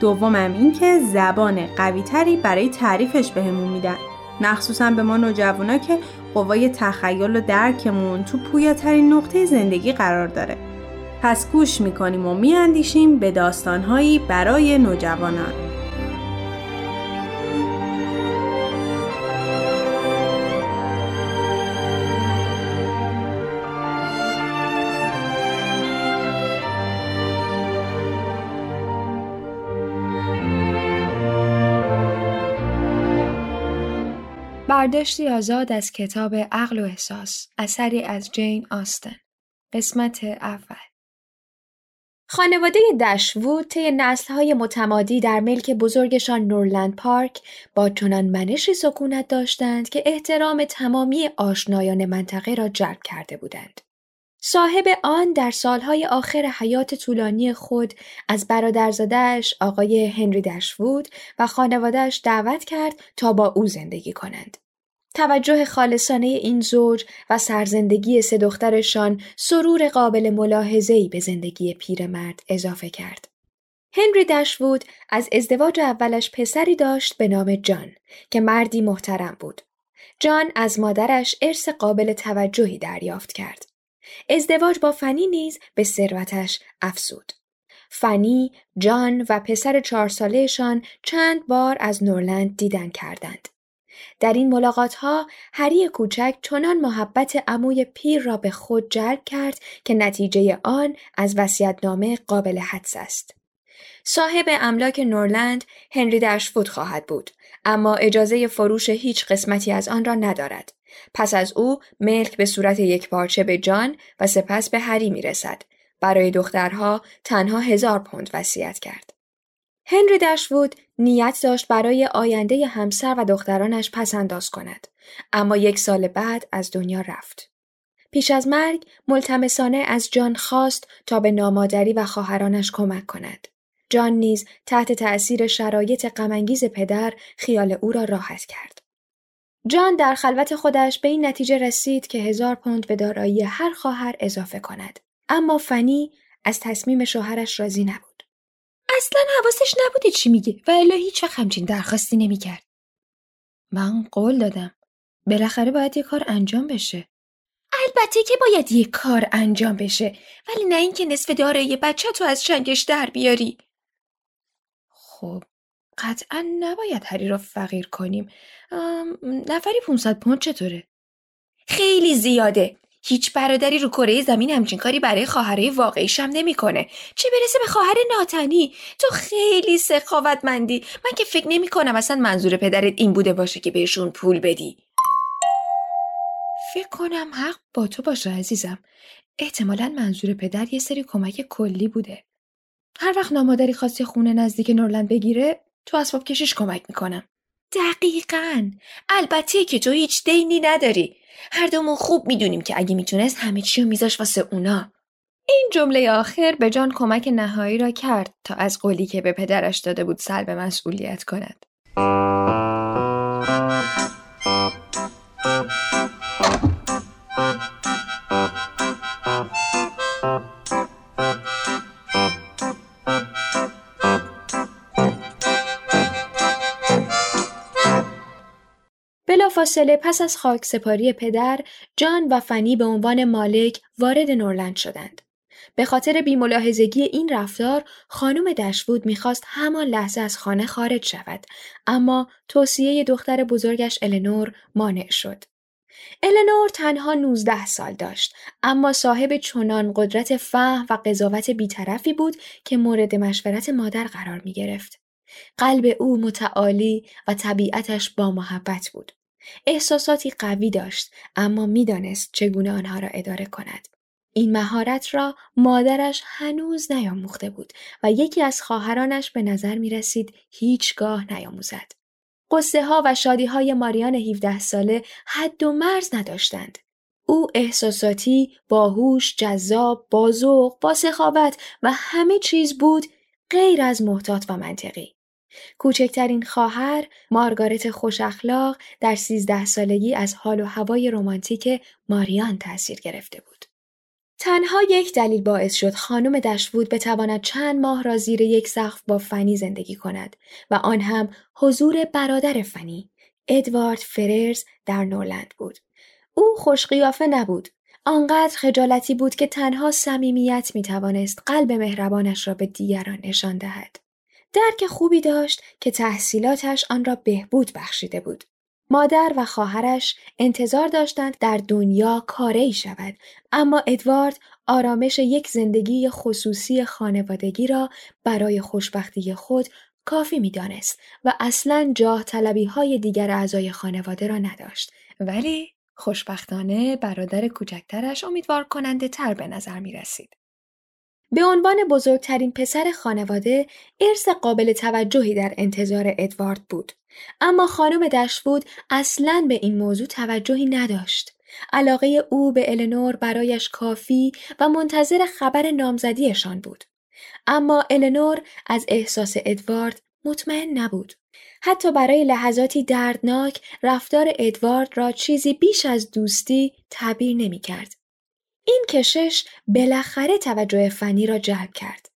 دومم این که زبان قویتری برای تعریفش بهمون میدن. مخصوصا به ما نوجوانا که قوای تخیل و درکمون تو پویاترین نقطه زندگی قرار داره. پس گوش میکنیم و میاندیشیم به داستانهایی برای نوجوانان. برداشتی آزاد از کتاب عقل و احساس، اثری از جین آستن. قسمت اول. خانواده دشوود طی نسل‌های متمادی در ملک بزرگشان نورلند پارک با چنان منشی سکونت داشتند که احترام تمامی آشنایان منطقه را جلب کرده بودند. صاحب آن در سالهای آخر حیات طولانی خود از برادرزاده‌اش آقای هنری دشوود و خانواده‌اش دعوت کرد تا با او زندگی کنند. توجه خالصانه این زوج و سرزندگی سه دخترشان سرور قابل ملاحظه‌ای به زندگی پیرمرد اضافه کرد. هنری دشوود از ازدواج اولش پسری داشت به نام جان که مردی محترم بود. جان از مادرش ارث قابل توجهی دریافت کرد. ازدواج با فنی نیز به ثروتش افزود. فنی، جان و پسر 4 ساله‌شان چند بار از نورلند دیدن کردند. در این ملاقات‌ها هری کوچک چنان محبت عموی پیر را به خود جلب کرد که نتیجه آن از وصیت‌نامه قابل حدس است. صاحب املاک نورلند هنری دشوود خواهد بود، اما اجازه فروش هیچ قسمتی از آن را ندارد. پس از او ملک به صورت یکپارچه به جان و سپس به هری میرسد. برای دخترها تنها 1000 پوند وصیت کرد. هنری دشوود نیت داشت برای آینده همسر و دخترانش پس انداز کند، اما 1 سال بعد از دنیا رفت. پیش از مرگ ملتمسانه از جان خواست تا به نامادری و خواهرانش کمک کند. جان نیز تحت تأثیر شرایط غم‌انگیز پدر خیال او را راحت کرد. جان در خلوت خودش به این نتیجه رسید که 1000 پوند به دارایی هر خواهر اضافه کند، اما فنی از تصمیم شوهرش راضی نبود. اصلا حواسش نبوده چی میگه و الا هیچ وقت همچین درخواستی نمیکرد. من قول دادم. بالاخره باید یه کار انجام بشه. البته که باید یه کار انجام بشه، ولی نه اینکه نصف دارایی بچه تو از چنگش در بیاری. خب قطعا نباید هری را فقیر کنیم. نفری 500 پوند چطوره؟ خیلی زیاده. هیچ برادری رو کره زمین همچین کاری برای خواهرای واقعیش هم نمی‌کنه. چه برسه به خواهر ناتنی. تو خیلی سخاوتمندی. من که فکر نمی‌کنم اصلا منظور پدرت این بوده باشه که بهشون پول بدی. فکر کنم حق با تو باشه عزیزم. احتمالاً منظور پدر یه سری کمک کلی بوده. هر وقت نامادری خواست خونه نزدیک نورلند بگیره، تو اسباب کشیش کمک می‌کنم. دقیقاً. البته که تو هیچ دینی نداری. هر دومون خوب میدونیم که اگه میتونست همه چی رو میذاش واسه اونا. این جمله آخر به جان کمک نهایی را کرد تا از قولی که به پدرش داده بود سلب مسئولیت کند. فاصله پس از خاک سپاری پدر، جان و فنی به عنوان مالک وارد نورلند شدند. به خاطر بی‌ملاحظگی این رفتار، خانم دشوود می‌خواست همان لحظه از خانه خارج شود، اما توصیه دختر بزرگش الینور مانع شد. الینور تنها 19 سال داشت، اما صاحب چنان قدرت فهم و قضاوت بی‌طرفی بود که مورد مشورت مادر قرار می‌گرفت. قلب او متعالی و طبیعتش با محبت بود. احساساتی قوی داشت، اما میدانست چگونه آنها را اداره کند. این مهارت را مادرش هنوز نیاموخته بود و یکی از خواهرانش به نظر می رسید هیچگاه نیاموزد. قصه ها و شادی های ماریان 17 ساله حد و مرز نداشتند. او احساساتی، باهوش، جذاب، بازوق، با سخاوت و همه چیز بود غیر از محتاط و منطقی. کوچکترین خواهر، مارگارت خوش اخلاق، در 13 سالگی از حال و هوای رمانتیک ماریان تأثیر گرفته بود. تنها یک دلیل باعث شد خانم دشوود بتواند چند ماه را زیر یک سقف با فنی زندگی کند و آن هم حضور برادر فنی، ادوارد فررز در نورلند بود. او خوشقیافه نبود، آنقدر خجالتی بود که تنها صمیمیت میتوانست قلب مهربانش را به دیگران نشان دهد. درک خوبی داشت که تحصیلاتش آن را بهبود بخشیده بود. مادر و خواهرش انتظار داشتند در دنیا کاره‌ای شود، اما ادوارد آرامش یک زندگی خصوصی خانوادگی را برای خوشبختی خود کافی می‌دانست و اصلاً جاه طلبی‌های دیگر اعضای خانواده را نداشت. ولی خوشبختانه برادر کوچکترش امیدوار کننده تر به نظر می رسید. به عنوان بزرگترین پسر خانواده، ارث قابل توجهی در انتظار ادوارد بود. اما خانم دشوود اصلاً به این موضوع توجهی نداشت. علاقه او به الینور برایش کافی و منتظر خبر نامزدیشان بود. اما الینور از احساس ادوارد مطمئن نبود. حتی برای لحظاتی دردناک رفتار ادوارد را چیزی بیش از دوستی تعبیر نمی کرد. این کشش بالاخره توجه فنی را جلب کرد.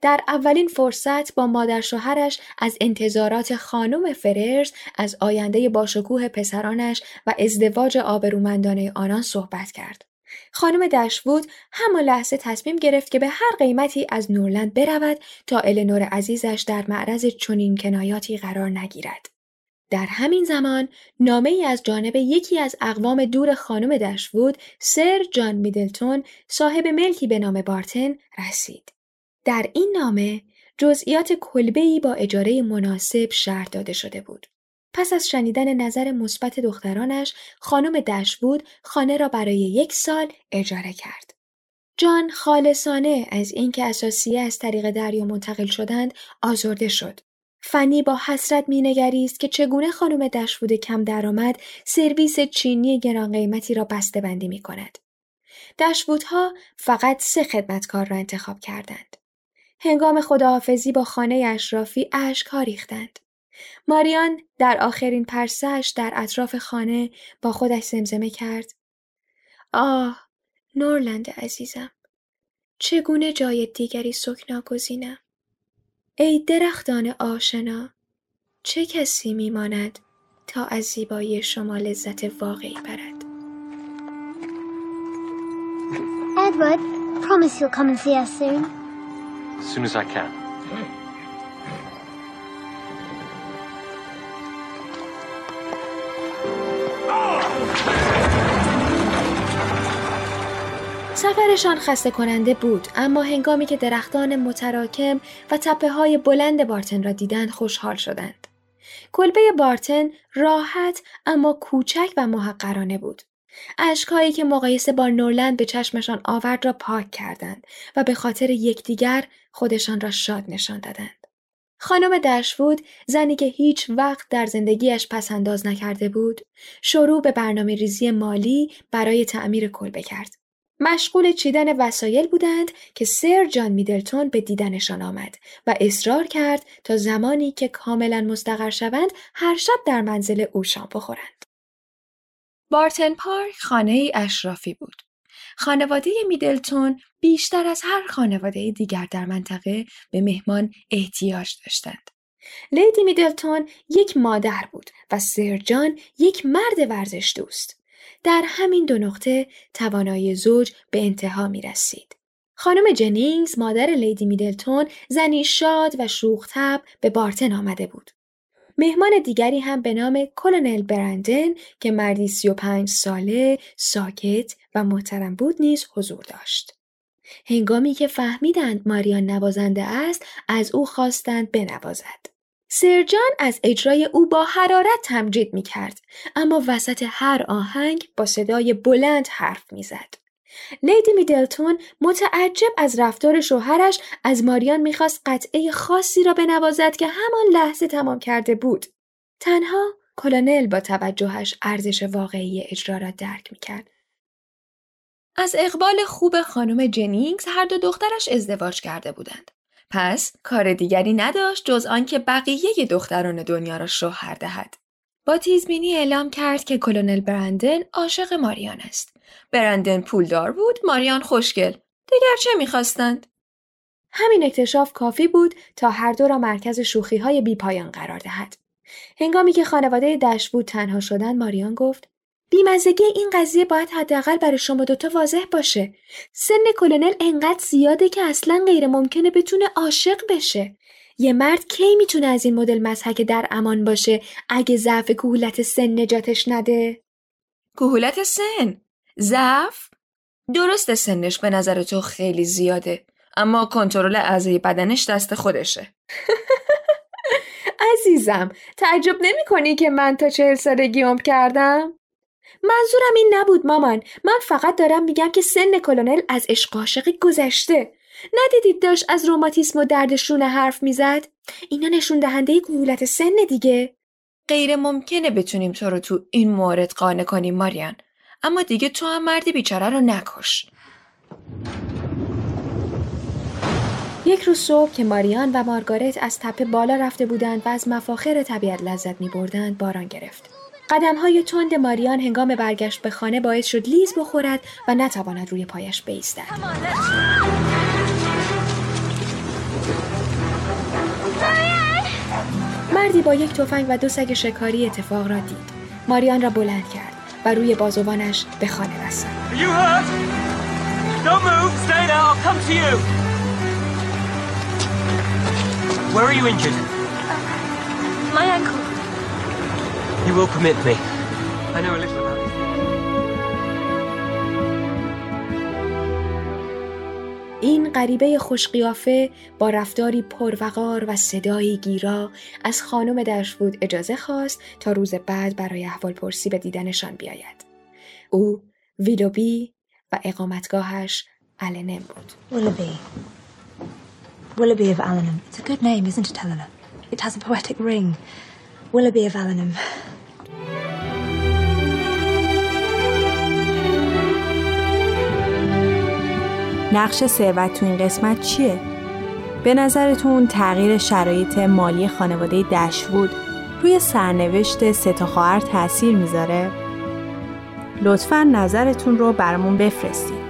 در اولین فرصت با مادر شوهرش از انتظارات خانم فررز از آینده باشکوه پسرانش و ازدواج آبرومندانه آنان صحبت کرد. خانم دشوود همان لحظه تصمیم گرفت که به هر قیمتی از نورلند برود تا الینور عزیزش در معرض چنین کنایاتی قرار نگیرد. در همین زمان نامه‌ای از جانب یکی از اقوام دور خانم دشوود، سر جان میدلتون، صاحب ملکی به نام بارتن، رسید. در این نامه جزئیات کلبه‌ای با اجاره مناسب شرح داده شده بود. پس از شنیدن نظر مثبت دخترانش، خانم دشوود خانه را برای 1 سال اجاره کرد. جان خالصانه از اینکه اساسیه از طریق دریا منتقل شدند آزرده شد. فنی با حسرت مینگریست که چگونه خانم دشوود کم درآمد سرویس چینی گران قیمتی را بسته‌بندی می‌کند. دشوودها فقط 3 خدمتکار را انتخاب کردند. هنگام خداحافظی با خانه اشرافی اشک‌ها ریختند. ماریان در آخرین پرسه‌اش در اطراف خانه با خودش زمزمه کرد: آه، نورلند عزیزم، چگونه جای دیگری سکناگزینم؟ ای درختان آشنا، چه کسی میماند تا از زیبایی شما لذت واقعی برد؟ Edward, promise you'll come and see us soon. As soon as I can. سفرشان خسته کننده بود، اما هنگامی که درختان متراکم و تپه‌های بلند بارتن را دیدند خوشحال شدند. کلبه بارتن راحت اما کوچک و محقرانه بود. اشک‌هایی که مقایسه با نورلند به چشمشان آورد را پاک کردند و به خاطر یکدیگر خودشان را شاد نشان دادند. خانم دشوود، زنی که هیچ وقت در زندگیش پس‌انداز نکرده بود، شروع به برنامه‌ریزی مالی برای تعمیر کلبه کرد. مشغول چیدن وسایل بودند که سر جان میدلتون به دیدنشان آمد و اصرار کرد تا زمانی که کاملا مستقر شوند هر شب در منزل او شام بخورند. بارتن پارک خانه اشرافی بود. خانواده میدلتون بیشتر از هر خانواده دیگر در منطقه به مهمان احتیاج داشتند. لیدی میدلتون یک مادر بود و سر جان یک مرد ورزش دوست. در همین 2 نقطه توانایی زوج به انتها می رسید. خانم جنینگز، مادر لیدی میدلتون، زنی شاد و شوخ‌طبع، به بارتن آمده بود. مهمان دیگری هم به نام کلونل برندن که مردی 35 ساله، ساکت و محترم بود نیز حضور داشت. هنگامی که فهمیدند ماریان نوازنده است، از او خواستند بنوازد. سر جان از اجرای او با حرارت تمجید می کرد، اما وسط هر آهنگ با صدای بلند حرف می زد. لیدی میدلتون متعجب از رفتار شوهرش از ماریان میخواست قطعه خاصی را بنوازد که همان لحظه تمام کرده بود. تنها کلونل با توجهش ارزش واقعی اجرا را درک میکرد. از اقبال خوب خانم جنینگز هر دو دخترش ازدواج کرده بودند. پس کار دیگری نداشت جز آنکه بقیه دختران دنیا را شوهر دهد. با تیزبینی اعلام کرد که کلونل برندن عاشق ماریان است. برندن پولدار بود، ماریان خوشگل. دیگر چه می‌خواستند؟ همین اکتشاف کافی بود تا هر دو را مرکز شوخی‌های بی‌پایان قرار دهد. هنگامی که خانواده دشوود تنها شدن، ماریان گفت: بیمزگی این قضیه باید حداقل برای شما دوتا واضح باشه. سن کلونل انقدر زیاده که اصلاً غیر ممکنه بتونه عاشق بشه. یه مرد کی میتونه از این مدل مضحک در امان باشه اگه ضعف کهولت سن نجاتش نده؟ کهولت سن؟ ضعف؟ درست سنش به نظر تو خیلی زیاده، اما کنترل اعضای بدنش دست خودشه. عزیزم، تعجب نمی کنی که من تا 40 سالگی عمر کردم؟ منظورم این نبود مامان، من فقط دارم میگم که سن کلونل از عشق عاشقی گذشته. ندیدید داشت از روماتیسم و درد شونه حرف میزد؟ اینا نشون دهنده کهولت سن دیگه. غیر ممکنه بتونیم تو رو تو این مورد قانع کنیم ماریان، اما دیگه تو هم مرد بیچاره رو نکش. یک روز صبح که ماریان و مارگارت از تپه بالا رفته بودند و از مفاخر طبیعت لذت می‌بردند، باران گرفت. قدم‌های تند ماریان هنگام برگشت به خانه باعث شد لیز بخورد و نتواند روی پایش بایستد. مردی با یک تفنگ و 2 سگ شکاری اتفاق را دید. ماریان را بلند کرد و روی بازوانش به خانه رساند. این غریبه خوشقیافه با رفتاری پروقار و صدایی گیرا از خانم دشوود اجازه خواست تا روز بعد برای احوالپرسی به دیدنشان بیاید. او ویلوبی و اقامتگاهش النم بود. Willoughby of Allenham. It's a good name, isn't it, Eleanor? It has a poetic ring. Willoughby of Allenham. نقش ثروت تو این قسمت چیه؟ به نظرتون تغییر شرایط مالی خانواده دشوود روی سرنوشت 3 تا خواهر تأثیر میذاره؟ لطفاً نظرتون رو برامون بفرستید.